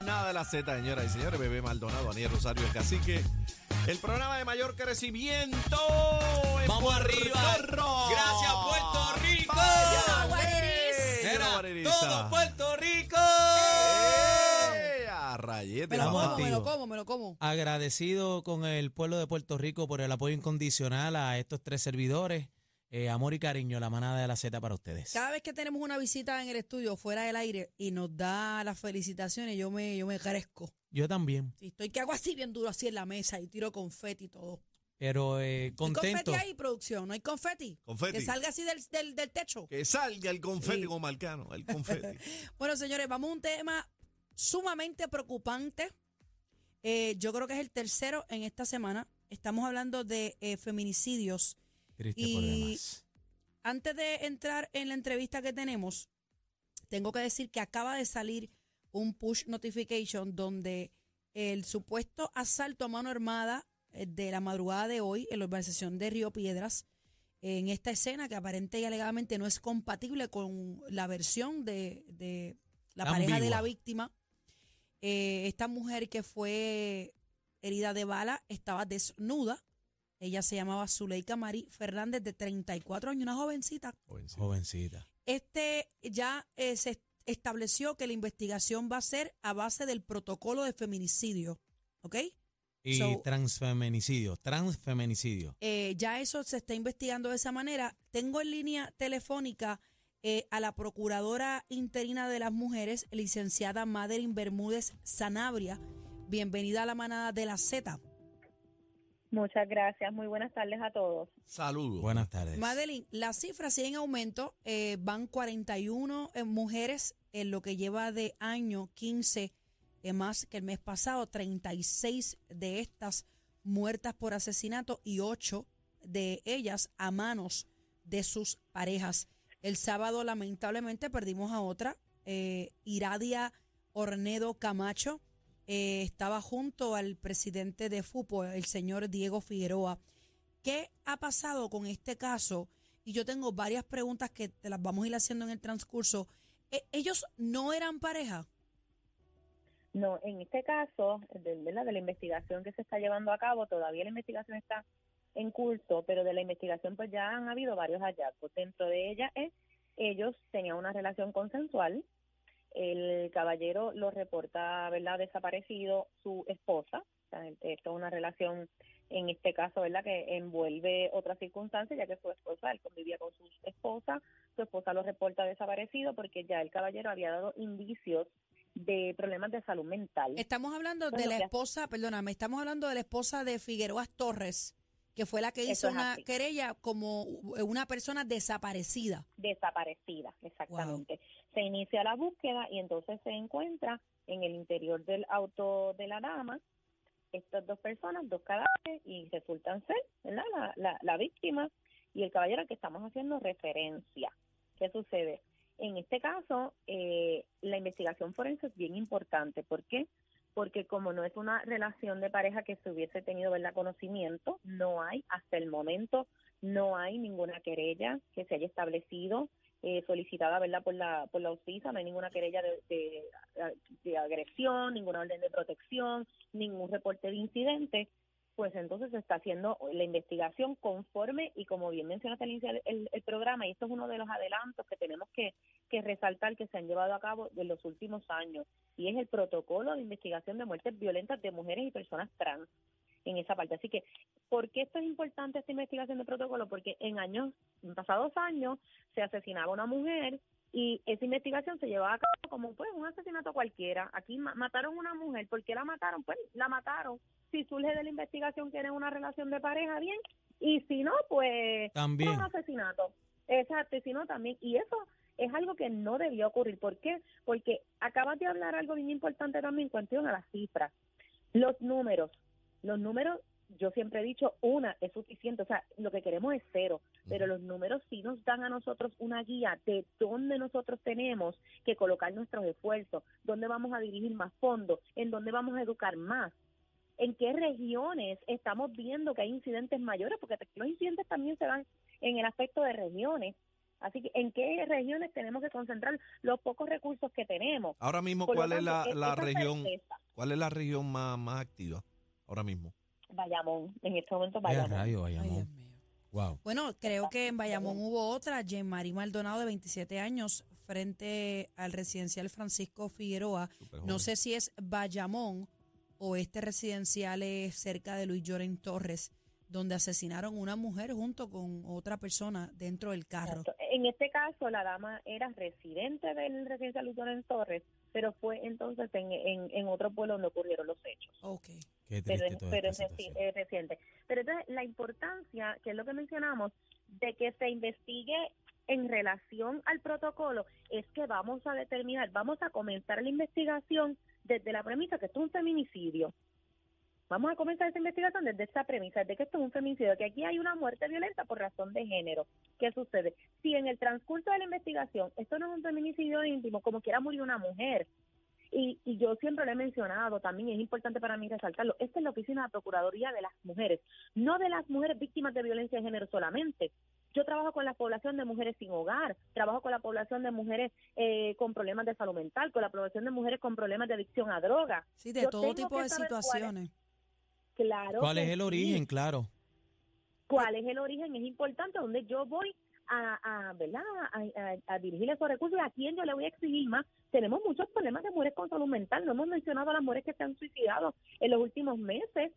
Nada de la Z, señoras y señores, Bebé Maldonado, Aniel Rosario, el Cacique. El programa de mayor crecimiento. ¡Vamos arriba! ¡Gracias, Puerto Rico! ¡Todo Puerto Rico! Rayete, me lo como. Agradecido con el pueblo de Puerto Rico por el apoyo incondicional a estos tres servidores. Amor y cariño, la manada de la Z para ustedes. Cada vez que tenemos una visita en el estudio, fuera del aire, y nos da las felicitaciones, yo me crezco. Yo también. Sí, estoy que hago así bien duro, así en la mesa, y tiro confeti y todo. Pero contento. ¿Hay confeti ahí, producción? ¿No hay confeti? Confeti. Que salga así del techo. Que salga el confeti, sí. Como Marcano, el confeti. Bueno, señores, vamos a un tema sumamente preocupante. Yo creo que es el tercero en esta semana. Estamos hablando de feminicidios. Triste y por demás. Antes de entrar en la entrevista que tenemos, tengo que decir que acaba de salir un push notification donde el supuesto asalto a mano armada de la madrugada de hoy en la urbanización de Río Piedras, en esta escena que aparente y alegadamente no es compatible con la versión de la pareja ambigua de la víctima. Esta mujer que fue herida de bala estaba desnuda. Ella se llamaba Zuleika Marie Fernández, de 34 años, una jovencita. Ya se estableció que la investigación va a ser a base del protocolo de feminicidio, ¿ok? Y transfeminicidio. Ya eso se está investigando de esa manera. Tengo en línea telefónica a la Procuradora Interina de las Mujeres, licenciada Madeline Bermúdez Sanabria. Bienvenida a la manada de la Z. Muchas gracias. Muy buenas tardes a todos. Saludos. Buenas tardes. Madeline, las cifras siguen en aumento. Van 41 mujeres en lo que lleva de año, 15 más que el mes pasado, 36 de estas muertas por asesinato y 8 de ellas a manos de sus parejas. El sábado, lamentablemente, perdimos a otra, Iradia Hornedo Camacho. Estaba junto al presidente de FUPO, el señor Diego Figueroa. ¿Qué ha pasado con este caso? Y yo tengo varias preguntas que te las vamos a ir haciendo en el transcurso. ¿Ellos no eran pareja? No, en este caso, de la investigación que se está llevando a cabo, todavía la investigación está en curso, pero de la investigación pues ya han habido varios hallazgos. Dentro de ella ellos tenían una relación consensual. El caballero lo reporta, ¿verdad?, desaparecido su esposa. O sea, esto es una relación, en este caso, ¿verdad?, que envuelve otras circunstancias, ya que su esposa, él convivía con su esposa lo reporta desaparecido porque ya el caballero había dado indicios de problemas de salud mental. Estamos hablando estamos hablando de la esposa de Figueroa Torres, que fue la que hizo una querella como una persona desaparecida. Desaparecida, exactamente. Wow. Se inicia la búsqueda y entonces se encuentra en el interior del auto de la dama estas dos personas, dos cadáveres, y resultan ser, ¿verdad?, la víctima y el caballero al que estamos haciendo referencia. ¿Qué sucede? En este caso, la investigación forense es bien importante. ¿Por qué? Porque como no es una relación de pareja que se hubiese tenido, ¿verdad?, conocimiento, hasta el momento, no hay ninguna querella que se haya establecido, solicitada, ¿verdad?, por la justicia. No hay ninguna querella de agresión, ninguna orden de protección, ningún reporte de incidente. Pues entonces se está haciendo la investigación conforme, y como bien mencionaste al iniciar el programa, y esto es uno de los adelantos que tenemos que resaltar que se han llevado a cabo en los últimos años, y es el protocolo de investigación de muertes violentas de mujeres y personas trans en esa parte. Así que, ¿por qué esto es importante, esta investigación de protocolo? Porque en pasados años se asesinaba una mujer y esa investigación se llevaba a cabo como pues un asesinato cualquiera. Aquí mataron una mujer. ¿Por qué la mataron? Pues la mataron. Si surge de la investigación que era una relación de pareja, bien, y si no, pues también fue un asesinato. Exacto, y si no, también. Y eso es algo que no debió ocurrir. ¿Por qué? Porque acabas de hablar algo bien importante también en cuestión a las cifras. Los números, yo siempre he dicho, una es suficiente, o sea, lo que queremos es cero, pero los números sí nos dan a nosotros una guía de dónde nosotros tenemos que colocar nuestros esfuerzos, dónde vamos a dirigir más fondos, en dónde vamos a educar más, en qué regiones estamos viendo que hay incidentes mayores, porque los incidentes también se dan en el aspecto de regiones. Así que, ¿en qué regiones tenemos que concentrar los pocos recursos que tenemos? Ahora mismo, ¿cuál es la región? ¿Cuál es la región más activa ahora mismo? Bayamón, en este momento Bayamón. Bayamón. Wow. Bueno, creo que en Bayamón hubo otra, Jenmari Maldonado, de 27 años, frente al residencial Francisco Figueroa. No sé si es Bayamón o este residencial es cerca de Luis Llorens Torres, donde asesinaron una mujer junto con otra persona dentro del carro. Exacto. En este caso, la dama era residente del residencial Luis Llorens Torres, pero fue entonces en otro pueblo donde ocurrieron los hechos. Okay. Pero es reciente. Pero entonces la importancia, que es lo que mencionamos, de que se investigue en relación al protocolo, es que vamos a determinar, vamos a comenzar la investigación desde la premisa que esto es un feminicidio. Vamos a comenzar esa investigación desde esa premisa, de que esto es un feminicidio, que aquí hay una muerte violenta por razón de género. ¿Qué sucede? Si en el transcurso de la investigación esto no es un feminicidio íntimo, como quiera murió una mujer, y yo siempre lo he mencionado, también es importante para mí resaltarlo, esta es la oficina de la Procuraduría de las Mujeres, no de las mujeres víctimas de violencia de género solamente. Yo trabajo con la población de mujeres sin hogar, trabajo con la población de mujeres con problemas de salud mental, con la población de mujeres con problemas de adicción a drogas. Sí, de yo todo tipo de situaciones. ¿Cuál es el origen? Claro. ¿Cuál es el origen? Es importante donde yo voy a dirigir esos recursos y a quién yo le voy a exigir más. Tenemos muchos problemas de mujeres con salud mental. No hemos mencionado a las mujeres que se han suicidado en los últimos meses.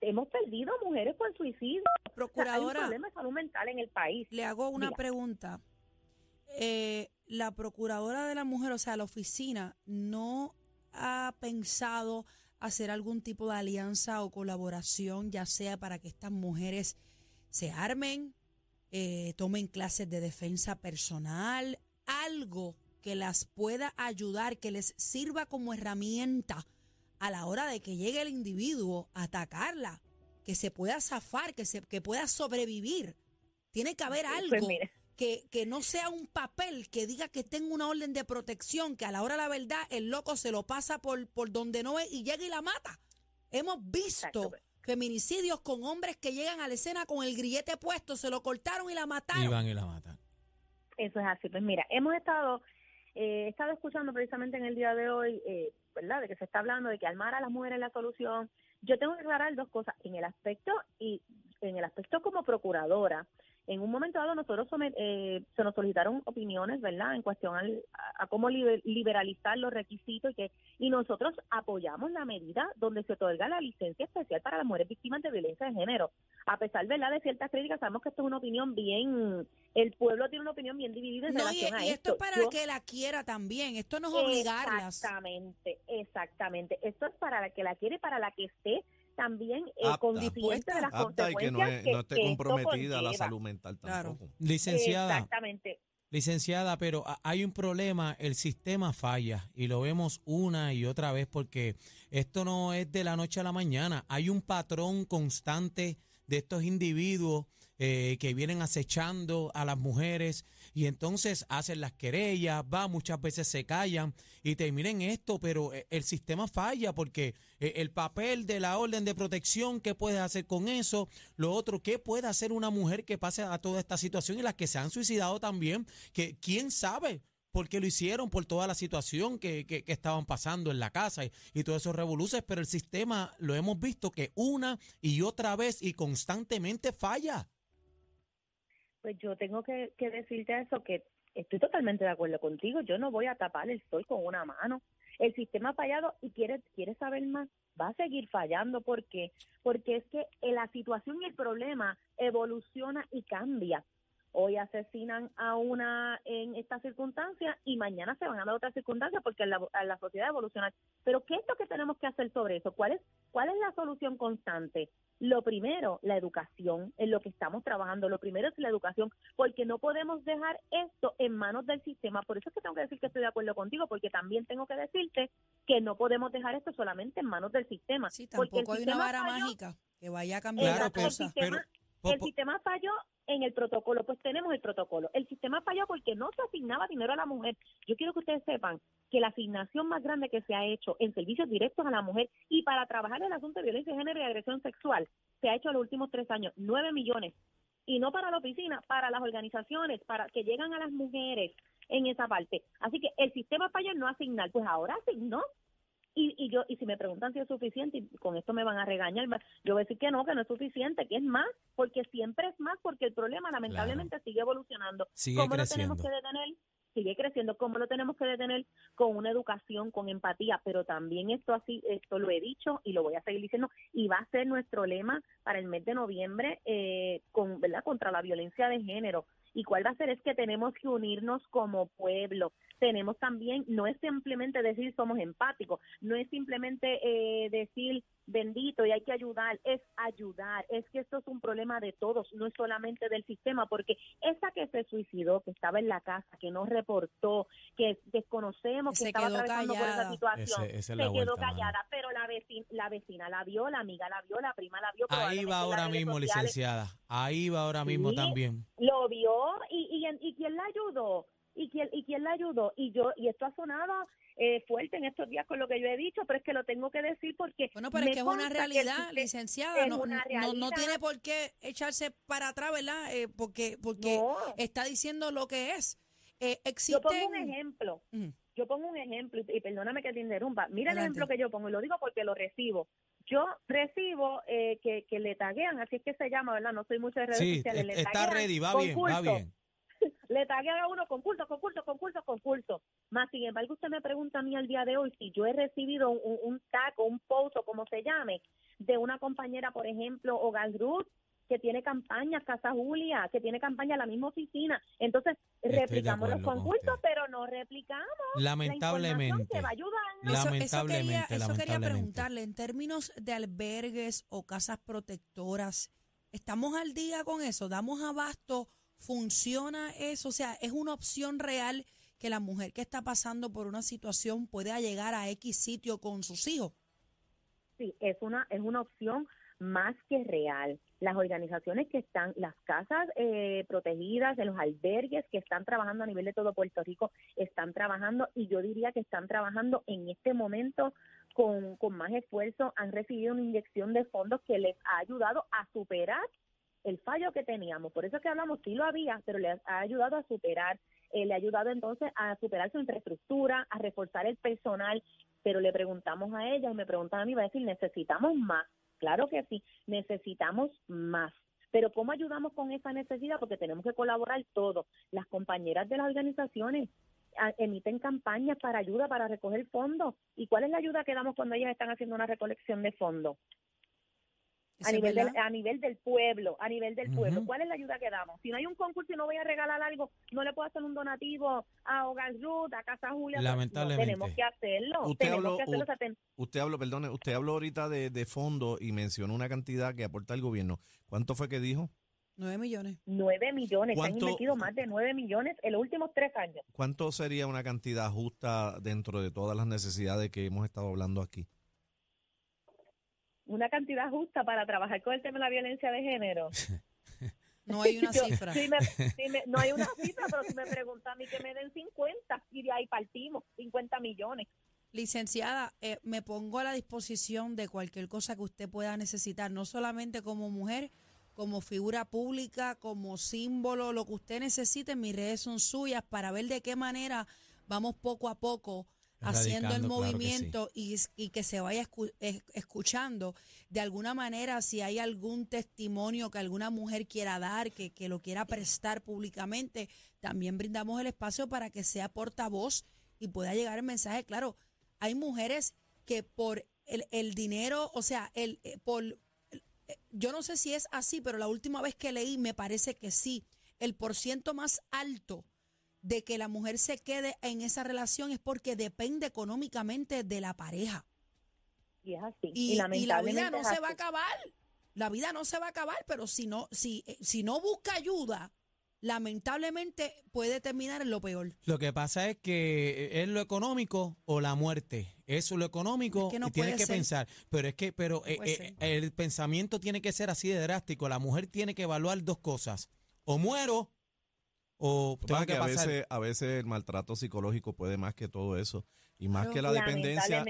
Hemos perdido mujeres por suicidio. Procuradora, o sea, hay un problema de salud mental en el país. Le hago una pregunta. La Procuradora de la Mujer, o sea, la oficina, ¿no ha pensado hacer algún tipo de alianza o colaboración, ya sea para que estas mujeres se armen, tomen clases de defensa personal, algo que las pueda ayudar, que les sirva como herramienta a la hora de que llegue el individuo a atacarla, que se pueda zafar, que pueda sobrevivir? Tiene que haber algo que no sea un papel que diga que tenga una orden de protección, que a la hora de la verdad el loco se lo pasa por donde no es y llega y la mata. Hemos visto feminicidios con hombres que llegan a la escena con el grillete puesto, se lo cortaron y la mataron. Y van y la matan. Eso es así. Pues mira, hemos estado escuchando precisamente en el día de hoy, ¿verdad?, de que se está hablando de que armar a las mujeres es la solución. Yo tengo que aclarar dos cosas. En el aspecto como procuradora, en un momento dado nosotros se nos solicitaron opiniones, ¿verdad?, en cuestión a cómo liberalizar los requisitos y nosotros apoyamos la medida donde se otorga la licencia especial para las mujeres víctimas de violencia de género. A pesar, ¿verdad?, de ciertas críticas, sabemos que esto es una opinión bien... El pueblo tiene una opinión bien dividida en relación a esto. Y esto es para el que la quiera también. Esto no es obligarlas. Exactamente. Esto es para la que la quiere, para la que esté también consciente de las consecuencias, y que no esté comprometida a la salud mental tampoco. Claro. Licenciada. Exactamente. Licenciada, pero hay un problema, el sistema falla y lo vemos una y otra vez porque esto no es de la noche a la mañana. Hay un patrón constante de estos individuos que vienen acechando a las mujeres y entonces hacen las querellas, muchas veces se callan y terminan esto, pero el sistema falla porque el papel de la orden de protección, ¿qué puedes hacer con eso? Lo otro, ¿qué puede hacer una mujer que pase a toda esta situación? Y las que se han suicidado también, que quién sabe por qué lo hicieron, por toda la situación que estaban pasando en la casa y todos esos revoluciones, pero el sistema lo hemos visto que una y otra vez y constantemente falla. Pues yo tengo que decirte eso, que estoy totalmente de acuerdo contigo. Yo no voy a tapar el sol con una mano. El sistema ha fallado y quiere saber más. Va a seguir fallando. ¿Por qué? Porque es que la situación y el problema evoluciona y cambia. Hoy asesinan a una en esta circunstancia y mañana se van a dar otras circunstancias porque la sociedad evoluciona. Pero ¿qué es lo que tenemos que hacer sobre eso? ¿Cuál es ¿Cuál es la solución constante? Lo primero, la educación, en lo que estamos trabajando. Lo primero es la educación, porque no podemos dejar esto en manos del sistema. Por eso es que tengo que decir que estoy de acuerdo contigo, porque también tengo que decirte que no podemos dejar esto solamente en manos del sistema. Sí, tampoco hay una vara mágica que vaya a cambiar la cosa. El sistema falló en el protocolo, pues tenemos el protocolo. El sistema falló porque no se asignaba dinero a la mujer. Yo quiero que ustedes sepan que la asignación más grande que se ha hecho en servicios directos a la mujer y para trabajar el asunto de violencia de género y agresión sexual se ha hecho en los últimos 3 años, 9 millones. Y no para la oficina, para las organizaciones, para que llegan a las mujeres en esa parte. Así que el sistema falló en no asignar, pues ahora asignó. Y si me preguntan si es suficiente, y con esto me van a regañar, yo voy a decir que no es suficiente, que es más, porque siempre es más, porque el problema lamentablemente sigue evolucionando. ¿Cómo lo tenemos que detener? Sigue creciendo. ¿Cómo lo tenemos que detener? Con una educación, con empatía, pero también esto lo he dicho y lo voy a seguir diciendo, y va a ser nuestro lema para el mes de noviembre contra la violencia de género. ¿Y cuál va a ser? Es que tenemos que unirnos como pueblo. Tenemos también, no es simplemente decir somos empáticos, no es simplemente decir bendito y hay que ayudar, es que esto es un problema de todos, no es solamente del sistema, porque esa que se suicidó, que estaba en la casa, que no reportó, que desconocemos que estaba atravesando callada por esa situación, se quedó callada, pero la vecina la vio, la amiga la vio, la prima la vio. Ahí va ahora mismo, licenciada, ahí va ahora mismo también. Lo vio y ¿quién la ayudó? Y esto ha sonado fuerte en estos días con lo que yo he dicho, pero es que lo tengo que decir porque... Bueno, pero es que es una realidad, licenciada, no tiene por qué echarse para atrás, ¿verdad? Porque no está diciendo lo que es. Existen... Yo pongo un ejemplo, y perdóname que te interrumpa. Mira. Adelante. El ejemplo que yo pongo, y lo digo porque lo recibo. Yo recibo que le taguean, así es que se llama, ¿verdad? No soy mucho de redes sociales. Le está ready, va bien. Le tagué a uno concurso. Más sin embargo, usted me pregunta a mí al día de hoy si yo he recibido un tag o un post o como se llame, de una compañera, por ejemplo, Hogar Ruth, que tiene campañas, Casa Julia, que tiene campaña en la misma oficina. Entonces, replicamos los concursos, pero no replicamos lamentablemente la información que va a ayudarnos. Eso quería preguntarle, en términos de albergues o casas protectoras, ¿estamos al día con eso? ¿Damos abasto? ¿Funciona eso? O sea, ¿es una opción real que la mujer que está pasando por una situación pueda llegar a X sitio con sus hijos? Sí, es una opción más que real. Las organizaciones que están, las casas protegidas, en los albergues que están trabajando a nivel de todo Puerto Rico, están trabajando, y yo diría que están trabajando en este momento con más esfuerzo, han recibido una inyección de fondos que les ha ayudado a superar el fallo que teníamos. Por eso es que hablamos, sí lo había, pero le ha ayudado a superar, le ha ayudado entonces a superar su infraestructura, a reforzar el personal, pero le preguntamos a ella y me preguntan a mí, va a decir, necesitamos más. Claro que sí, necesitamos más. Pero ¿cómo ayudamos con esa necesidad? Porque tenemos que colaborar todos. Las compañeras de las organizaciones emiten campañas para ayuda, para recoger fondos. ¿Y cuál es la ayuda que damos cuando ellas están haciendo una recolección de fondos? A nivel del pueblo, ¿cuál es la ayuda que damos? Si no hay un concurso y no voy a regalar algo, no le puedo hacer un donativo a Hogar Ruth, a Casa Julia. Lamentablemente. No, tenemos que hacerlo. Usted habló ahorita de fondo y mencionó una cantidad que aporta el gobierno. ¿Cuánto fue que dijo? 9 millones. 9 millones. Se han invertido más de 9 millones en los últimos 3 años. ¿Cuánto sería una cantidad justa dentro de todas las necesidades que hemos estado hablando aquí? Una cantidad justa para trabajar con el tema de la violencia de género. No hay una cifra. No hay una cifra, pero si me preguntan a mí que me den 50 y de ahí partimos, 50 millones. Licenciada, me pongo a la disposición de cualquier cosa que usted pueda necesitar, no solamente como mujer, como figura pública, como símbolo, lo que usted necesite. Mis redes son suyas para ver de qué manera vamos poco a poco haciendo el movimiento, claro que sí, y que se vaya escuchando de alguna manera. Si hay algún testimonio que alguna mujer quiera dar, que lo quiera prestar públicamente, también brindamos el espacio para que sea portavoz y pueda llegar el mensaje. Claro, hay mujeres que por el dinero, o sea, yo no sé si es así, pero la última vez que leí me parece que sí, el porciento más alto de que la mujer se quede en esa relación es porque depende económicamente de la pareja. Y es así. Y la vida no se va a acabar. La vida no se va a acabar, pero si no busca ayuda, lamentablemente puede terminar en lo peor. Lo que pasa es que es lo económico o la muerte. Eso es lo económico, es que no tiene que ser. Pensar. Pero es que el pensamiento tiene que ser así de drástico. La mujer tiene que evaluar dos cosas. O muero o tengo que pasar. A veces el maltrato psicológico puede más que todo eso. Y más pero que la dependencia,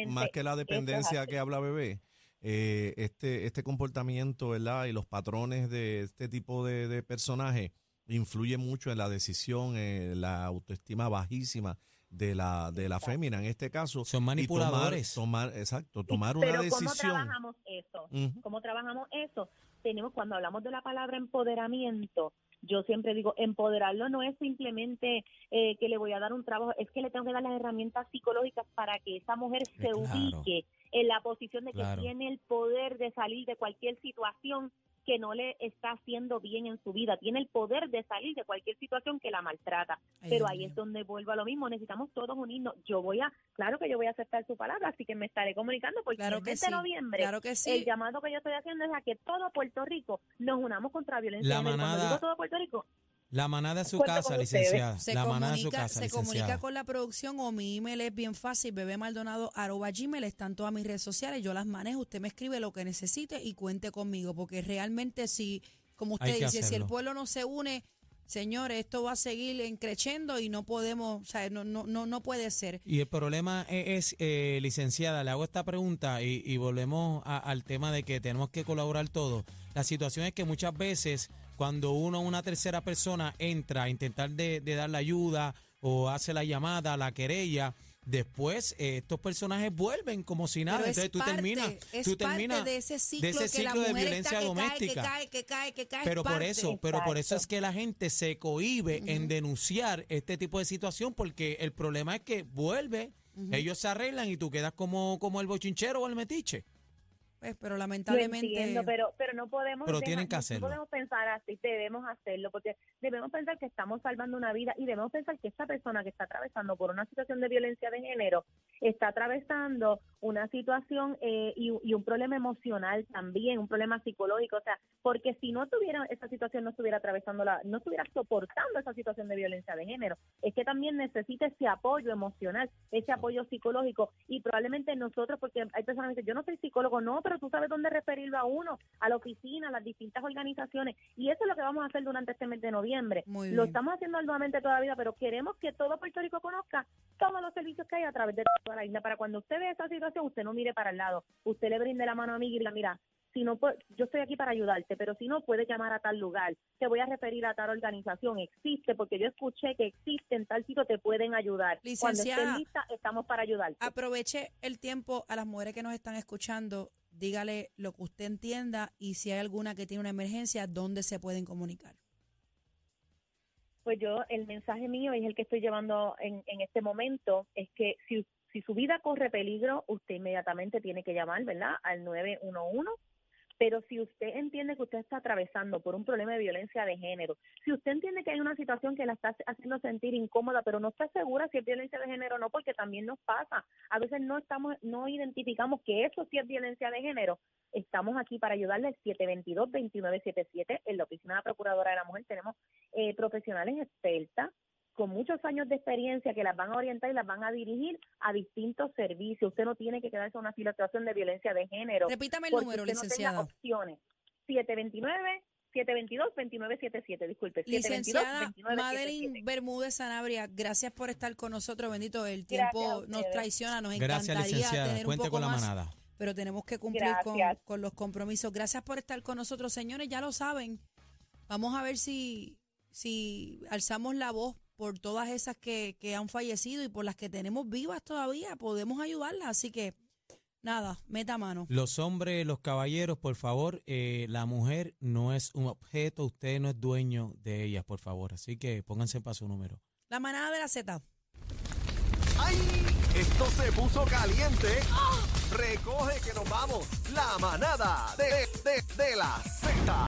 que habla Bebé, este comportamiento, ¿verdad? Y los patrones de este tipo de personajes influyen mucho en la decisión, en la autoestima bajísima de la fémina en este caso. Son manipuladores. Tomar una decisión. Pero ¿cómo trabajamos eso? Uh-huh. ¿Cómo trabajamos eso? Tenemos, cuando hablamos de la palabra empoderamiento, yo siempre digo, empoderarlo no es simplemente que le voy a dar un trabajo, es que le tengo que dar las herramientas psicológicas para que esa mujer se ubique en la posición de que tiene el poder de salir de cualquier situación que no le está haciendo bien en su vida, tiene el poder de salir de cualquier situación que la maltrata. Pero ahí es donde vuelvo a lo mismo, necesitamos todos unirnos. Claro que yo voy a aceptar su palabra, así que me estaré comunicando, porque el 20 de noviembre el llamado que yo estoy haciendo es a que todo Puerto Rico nos unamos contra violencia. La manada, digo todo Puerto Rico, la manada a su casa, licenciada. Se comunica con la producción o mi email es bien fácil, bebemaldonado@gmail.com. Están todas mis redes sociales, yo las manejo. Usted me escribe lo que necesite y cuente conmigo, porque realmente si, como usted dice, hacerlo. Si el pueblo no se une, señores, esto va a seguir creciendo y no podemos, o sea, no puede ser. Y el problema es licenciada, le hago esta pregunta y volvemos al tema de que tenemos que colaborar todos. La situación es que muchas veces, cuando una tercera persona entra a intentar de dar la ayuda o hace la llamada, la querella, después estos personajes vuelven como si nada. Pero entonces tú terminas de ese ciclo de violencia doméstica. Que cae. Pero por eso es que la gente se cohíbe en denunciar este tipo de situación, porque el problema es que vuelve, ellos se arreglan y tú quedas como el bochinchero o el metiche. Pues, pero lamentablemente entiendo, pero no podemos no podemos pensar así, debemos hacerlo, porque debemos pensar que estamos salvando una vida y debemos pensar que esa persona que está atravesando por una situación de violencia de género está atravesando una situación y un problema emocional también, un problema psicológico, o sea, porque si no tuviera esa situación, no estuviera soportando esa situación de violencia de género. Es que también necesita ese apoyo emocional, ese apoyo psicológico, y probablemente nosotros, porque hay personas que dicen, yo no soy psicólogo, no, pero tú sabes dónde referirlo a uno, a la oficina, a las distintas organizaciones, y eso es lo que vamos a hacer durante este mes de noviembre. Lo estamos haciendo arduamente todavía, pero queremos que todo Puerto Rico conozca todos los servicios que hay a través de toda la isla, para cuando usted ve esa situación, usted no mire para el lado, usted le brinde la mano a mí y diga, mira, si no, yo estoy aquí para ayudarte, pero si no, puedes llamar a tal lugar, te voy a referir a tal organización, existe, porque yo escuché que existe en tal sitio, te pueden ayudar. Licenciada, cuando estés lista, estamos para ayudarte. Aproveche el tiempo a las mujeres que nos están escuchando, dígale lo que usted entienda y si hay alguna que tiene una emergencia, ¿dónde se pueden comunicar? Pues yo, el mensaje mío y es el que estoy llevando en este momento, es que si su vida corre peligro, usted inmediatamente tiene que llamar, ¿verdad?, al 911. Pero si usted entiende que usted está atravesando por un problema de violencia de género, si usted entiende que hay una situación que la está haciendo sentir incómoda, pero no está segura si es violencia de género o no, porque también nos pasa. A veces no identificamos que eso sí es violencia de género. Estamos aquí para ayudarle, 722-2977. En la Oficina de la Procuradora de la Mujer tenemos profesionales expertas con muchos años de experiencia que las van a orientar y las van a dirigir a distintos servicios. Usted no tiene que quedarse en una situación de violencia de género. Repítame el número, licenciada. Opciones. 722-2977, disculpe. Licenciada Madeline Bermúdez Sanabria, gracias por estar con nosotros, bendito. El tiempo nos traiciona, nos encantaría tener un poco más. Pero tenemos que cumplir con los compromisos. Gracias por estar con nosotros, señores, ya lo saben. Vamos a ver si alzamos la voz por todas esas que han fallecido y por las que tenemos vivas todavía, podemos ayudarlas, así que nada, meta mano. Los hombres, los caballeros, por favor, la mujer no es un objeto, usted no es dueño de ellas, por favor, así que pónganse para su número. La manada de la Z. ¡Ay! Esto se puso caliente. ¡Ah! Recoge que nos vamos. La manada de la Z.